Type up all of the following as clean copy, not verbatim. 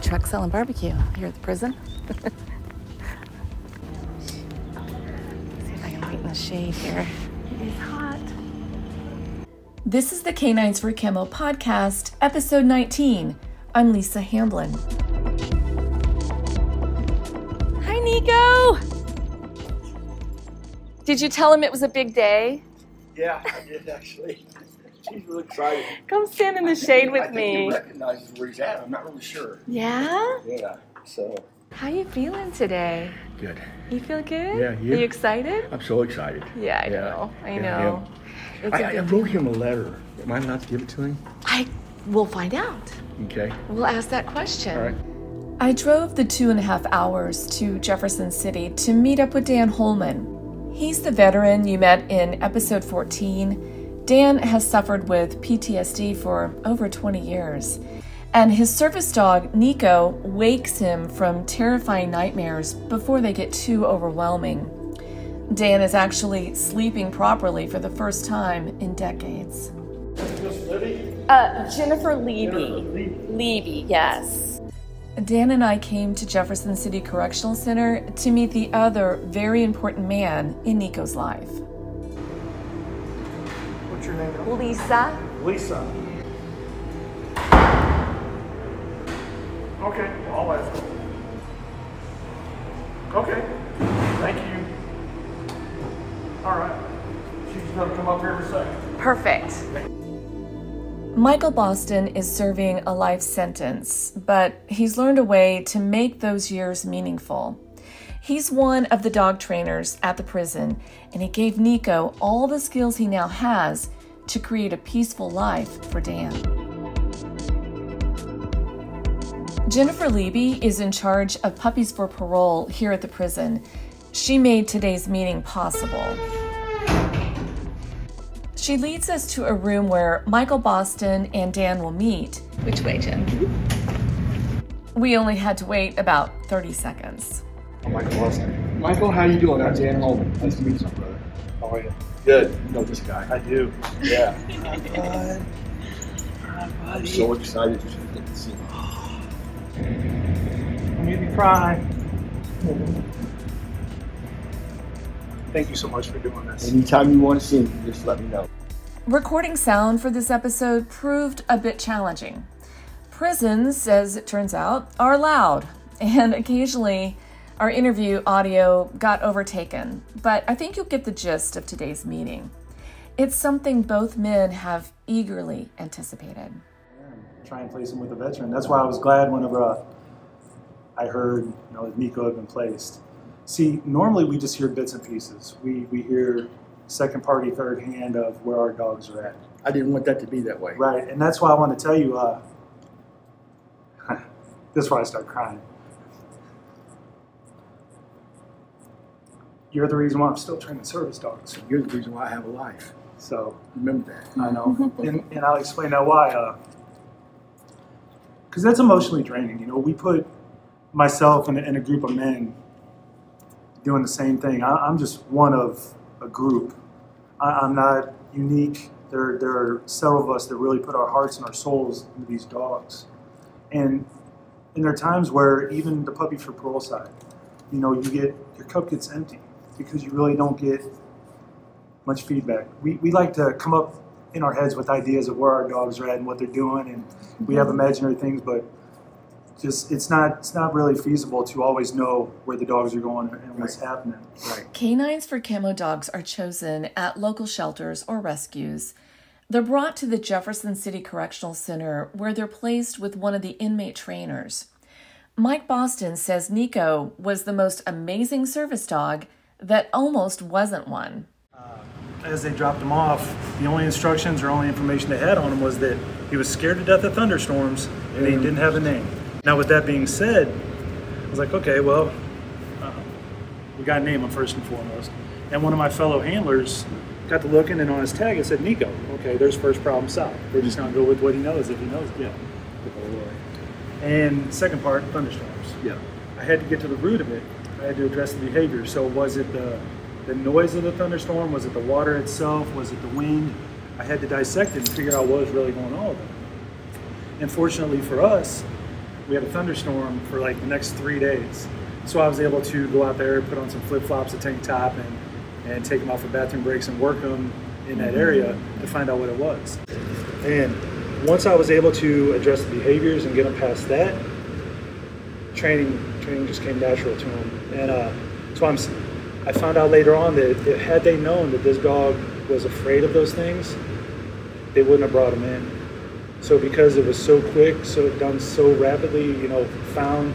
food truck selling barbecue here at the prison. See if I can wait in the shade here. It's hot. This is the Canines for Camo podcast, episode 19. I'm Lissa Hamblen. Hi, Nico! Did you tell him it was a big day? Yeah, I did actually. He's really excited. Come stand in the shade with me. He recognizes where he's at. I'm not really sure. Yeah? Yeah. So. How you feeling today? Good. You feel good? Yeah. You? Are you excited? I'm so excited. Yeah, I know. Yeah. I wrote him a letter. Am I allowed to give it to him? We'll find out. Okay. We'll ask that question. All right. I drove the 2.5 hours to Jefferson City to meet up with Dan Holman. He's the veteran you met in episode 14. Dan has suffered with PTSD for over 20 years, and his service dog, Nico, wakes him from terrifying nightmares before they get too overwhelming. Dan is actually sleeping properly for the first time in decades. Jennifer Levy. Levy, yes. Dan and I came to Jefferson City Correctional Center to meet the other very important man in Nico's life. What's your name? Lissa. Lissa. Okay, I'll ask her. Okay, thank you. All right, she's gonna come up here in a second. Perfect. Michael Boston is serving a life sentence, but he's learned a way to make those years meaningful. He's one of the dog trainers at the prison, and he gave Nico all the skills he now has to create a peaceful life for Dan. Jennifer Levy is in charge of Puppies for Parole here at the prison. She made today's meeting possible. She leads us to a room where Michael Boston and Dan will meet. Which way, Jen? We only had to wait about 30 seconds. I'm Michael Boston. Michael, how you doing? I'm Dan Holman. Nice to meet you, brother. How are you? Good. You know this guy. I do. Yeah. I'm so excited to get to see him. You made me cry. Thank you so much for doing this. Anytime you want to see him, just let me know. Recording sound for this episode proved a bit challenging. Prisons, as it turns out, are loud, and occasionally our interview audio got overtaken, but I think you'll get the gist of today's meeting. It's something both men have eagerly anticipated. Try and place him with a veteran. That's why I was glad whenever I heard that Nico had been placed. See, normally we just hear bits and pieces. We hear second party, third hand of where our dogs are at. I didn't want that to be that way. Right, and that's why I want to tell you, this is why I start crying. You're the reason why I'm still training service dogs. You're the reason why I have a life. So remember that. I know, and I'll explain that why. Because that's emotionally draining. We put myself and a group of men doing the same thing. I'm just one of a group. I'm not unique. There are several of us that really put our hearts and our souls into these dogs, and there are times where even the Puppy for Parole side, you get your cup gets empty, because you really don't get much feedback. We like to come up in our heads with ideas of where our dogs are at and what they're doing, and we have imaginary things, but just it's not really feasible to always know where the dogs are going and what's happening. Right. Canines for Camo dogs are chosen at local shelters or rescues. They're brought to the Jefferson City Correctional Center, where they're placed with one of the inmate trainers. Mike Boston says Nico was the most amazing service dog that almost wasn't one. As they dropped him off, the only instructions or only information they had on him was that he was scared to death of thunderstorms and he didn't have a name. Now, with that being said, I was like, okay, well, we got to name him first and foremost. And one of my fellow handlers got to looking, and on his tag it said Nico. Okay, there's first problem solved. We're just going to go with what he knows. If he knows it, yeah. And second part, thunderstorms. Yeah. I had to get to the root of it. I had to address the behavior. So was it the noise of the thunderstorm? Was it the water itself? Was it the wind? I had to dissect it and figure out what was really going on with it. And fortunately for us, we had a thunderstorm for like the next 3 days. So I was able to go out there, put on some flip-flops, a tank top, and take them off for bathroom breaks and work them in that area to find out what it was. And once I was able to address the behaviors and get them past that, training just came natural to them. And so I found out later on that had they known that this dog was afraid of those things, they wouldn't have brought him in. So because it was so quick, so done so rapidly, found,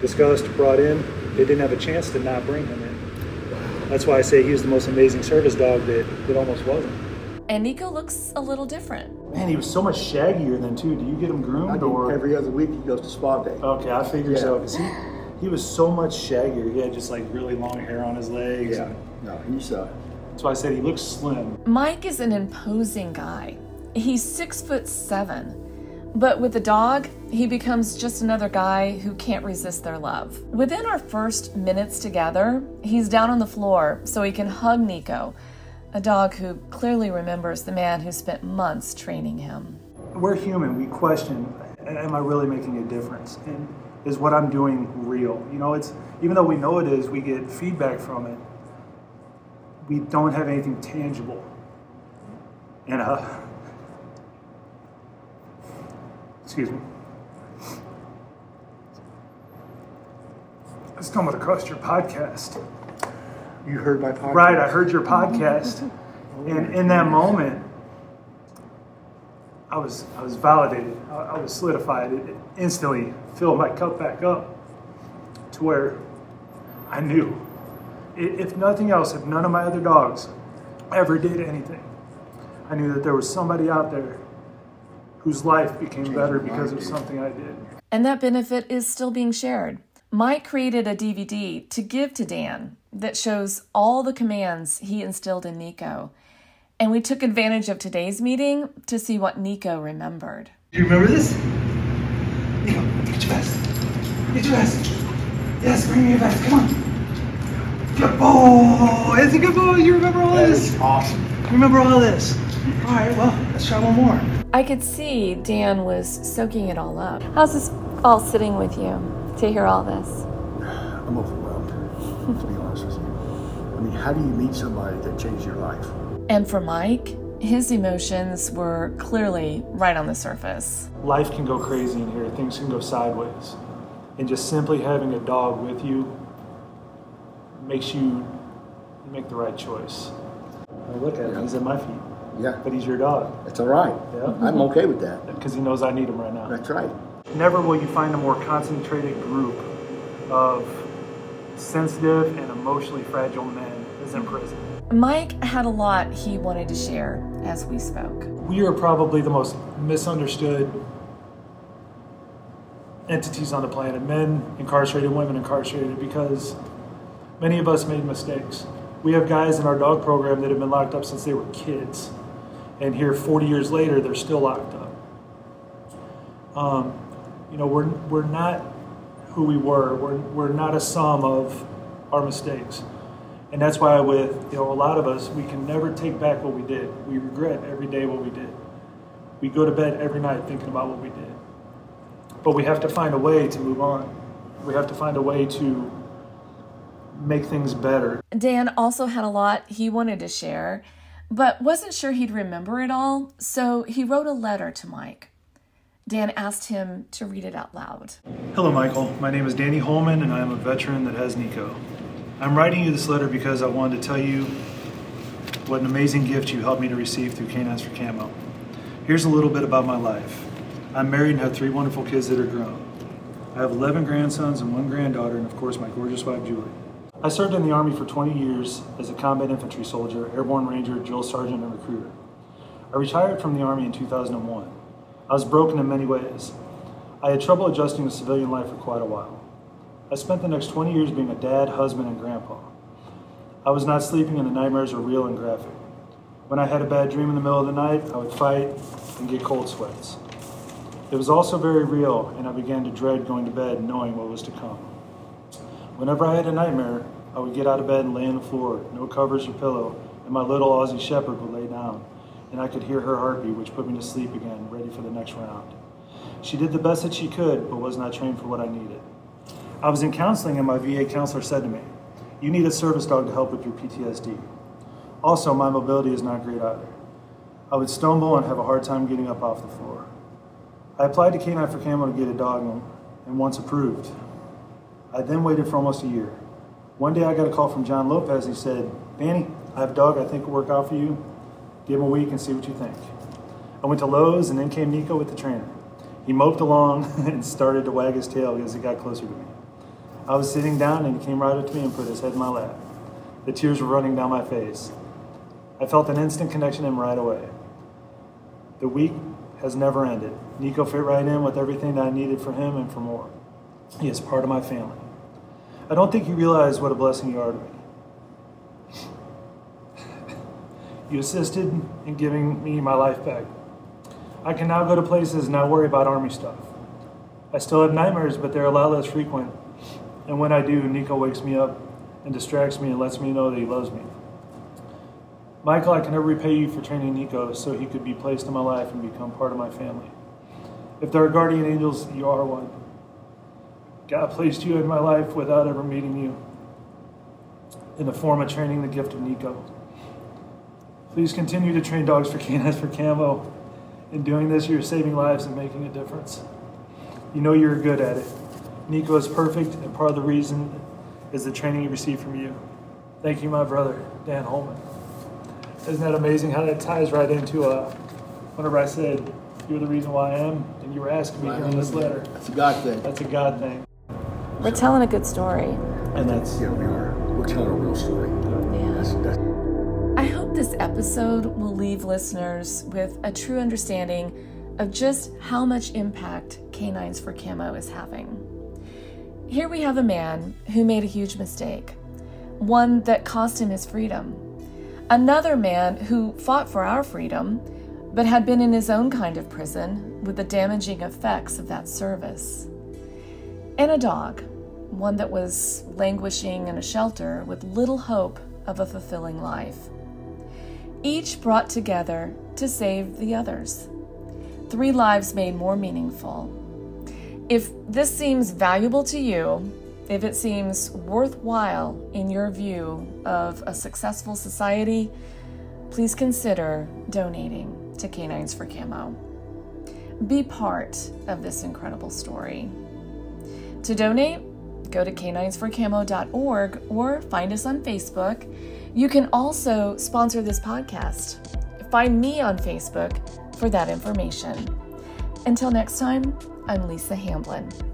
discussed, brought in, they didn't have a chance to not bring him in. That's why I say he was the most amazing service dog that almost wasn't. And Nico looks a little different. Man, he was so much shaggier then too. Do you get him groomed? Every other week he goes to spa day. Okay, I figured so. Because he was so much shaggier. He had just like really long hair on his legs. Yeah, no, you saw it. That's why I said he looks slim. Mike is an imposing guy. He's 6'7", but with a dog, he becomes just another guy who can't resist their love. Within our first minutes together, he's down on the floor so he can hug Nico, a dog who clearly remembers the man who spent months training him. We're human. We question, am I really making a difference? And is what I'm doing real? It's even though we know it is, we get feedback from it. We don't have anything tangible. And excuse me. I stumbled across your podcast. You heard my podcast? Right, I heard your podcast. And in that moment, I was validated. I was solidified. It instantly filled my cup back up to where I knew. If nothing else, if none of my other dogs ever did anything, I knew that there was somebody out there whose life became better because of something I did. And that benefit is still being shared. Mike created a DVD to give to Dan that shows all the commands he instilled in Nico. And we took advantage of today's meeting to see what Nico remembered. Do you remember this? Nico, get your vest. Get your vest. Yes, bring me your vest. Come on. Good boy. It's a good boy. You remember all this? That is awesome. Remember all this. All right, well, let's try one more. I could see Dan was soaking it all up. How's this all sitting with you to hear all this? I'm overwhelmed, to be honest with you. I mean, how do you meet somebody that changed your life? And for Mike, his emotions were clearly right on the surface. Life can go crazy in here. Things can go sideways. And just simply having a dog with you makes you make the right choice. I look at him, he's at my feet. Yeah. But he's your dog. That's all right. Yeah. I'm okay with that. Because he knows I need him right now. That's right. Never will you find a more concentrated group of sensitive and emotionally fragile men as in prison. Mike had a lot he wanted to share as we spoke. We are probably the most misunderstood entities on the planet. Men incarcerated, women incarcerated, because many of us made mistakes. We have guys in our dog program that have been locked up since they were kids. And here 40 years later, they're still locked up. We're not who we were. We're not a sum of our mistakes. And that's why with a lot of us, we can never take back what we did. We regret every day what we did. We go to bed every night thinking about what we did. But we have to find a way to move on. We have to find a way to make things better. Dan also had a lot he wanted to share, but wasn't sure he'd remember it all, so he wrote a letter to Mike. Dan asked him to read it out loud. Hello, Michael. My name is Dan Holman, and I am a veteran that has Nico. I'm writing you this letter because I wanted to tell you what an amazing gift you helped me to receive through Canines for Camo. Here's a little bit about my life. I'm married and have 3 wonderful kids that are grown. I have 11 grandsons and 1 granddaughter, and of course, my gorgeous wife, Julie. I served in the Army for 20 years as a combat infantry soldier, airborne ranger, drill sergeant, and recruiter. I retired from the Army in 2001. I was broken in many ways. I had trouble adjusting to civilian life for quite a while. I spent the next 20 years being a dad, husband, and grandpa. I was not sleeping, and the nightmares were real and graphic. When I had a bad dream in the middle of the night, I would fight and get cold sweats. It was also very real, and I began to dread going to bed knowing what was to come. Whenever I had a nightmare, I would get out of bed and lay on the floor, no covers or pillow, and my little Aussie shepherd would lay down, and I could hear her heartbeat, which put me to sleep again, ready for the next round. She did the best that she could, but was not trained for what I needed. I was in counseling and my VA counselor said to me, "You need a service dog to help with your PTSD. Also, my mobility is not great either. I would stumble and have a hard time getting up off the floor." I applied to Canine for Camo to get a dog on, and once approved. I then waited for almost a year. One day I got a call from John Lopez. He said, "Danny, I have a dog I think will work out for you. Give him a week and see what you think." I went to Lowe's and then came Nico with the trainer. He moped along and started to wag his tail as he got closer to me. I was sitting down and he came right up to me and put his head in my lap. The tears were running down my face. I felt an instant connection in him right away. The week has never ended. Nico fit right in with everything that I needed for him and for more. He is part of my family. I don't think you realize what a blessing you are to me. You assisted in giving me my life back. I can now go to places and not worry about Army stuff. I still have nightmares, but they're a lot less frequent. And when I do, Nico wakes me up and distracts me and lets me know that he loves me. Michael, I can never repay you for training Nico so he could be placed in my life and become part of my family. If there are guardian angels, you are one. God placed you in my life without ever meeting you in the form of training the gift of Nico. Please continue to train dogs for Canines for Camo. In doing this, you're saving lives and making a difference. You know you're good at it. Nico is perfect, and part of the reason is the training he received from you. Thank you, my brother, Dan Holman. Isn't that amazing how that ties right into whenever I said, "You're the reason why I am," and you were asking me here in this letter. That's a God thing. That's a God thing. We're telling a good story. And that's... Yeah, we are. We're telling a real story. Yeah. That's... I hope this episode will leave listeners with a true understanding of just how much impact Canines for Camo is having. Here we have a man who made a huge mistake, one that cost him his freedom. Another man who fought for our freedom, but had been in his own kind of prison with the damaging effects of that service. And a dog, one that was languishing in a shelter with little hope of a fulfilling life. Each brought together to save the others. 3 lives made more meaningful. If this seems valuable to you, if it seems worthwhile in your view of a successful society, please consider donating to Canines for Camo. Be part of this incredible story. To donate, go to caninesforcamo.org or find us on Facebook. You can also sponsor this podcast. Find me on Facebook for that information. Until next time, I'm Lissa Hamblen.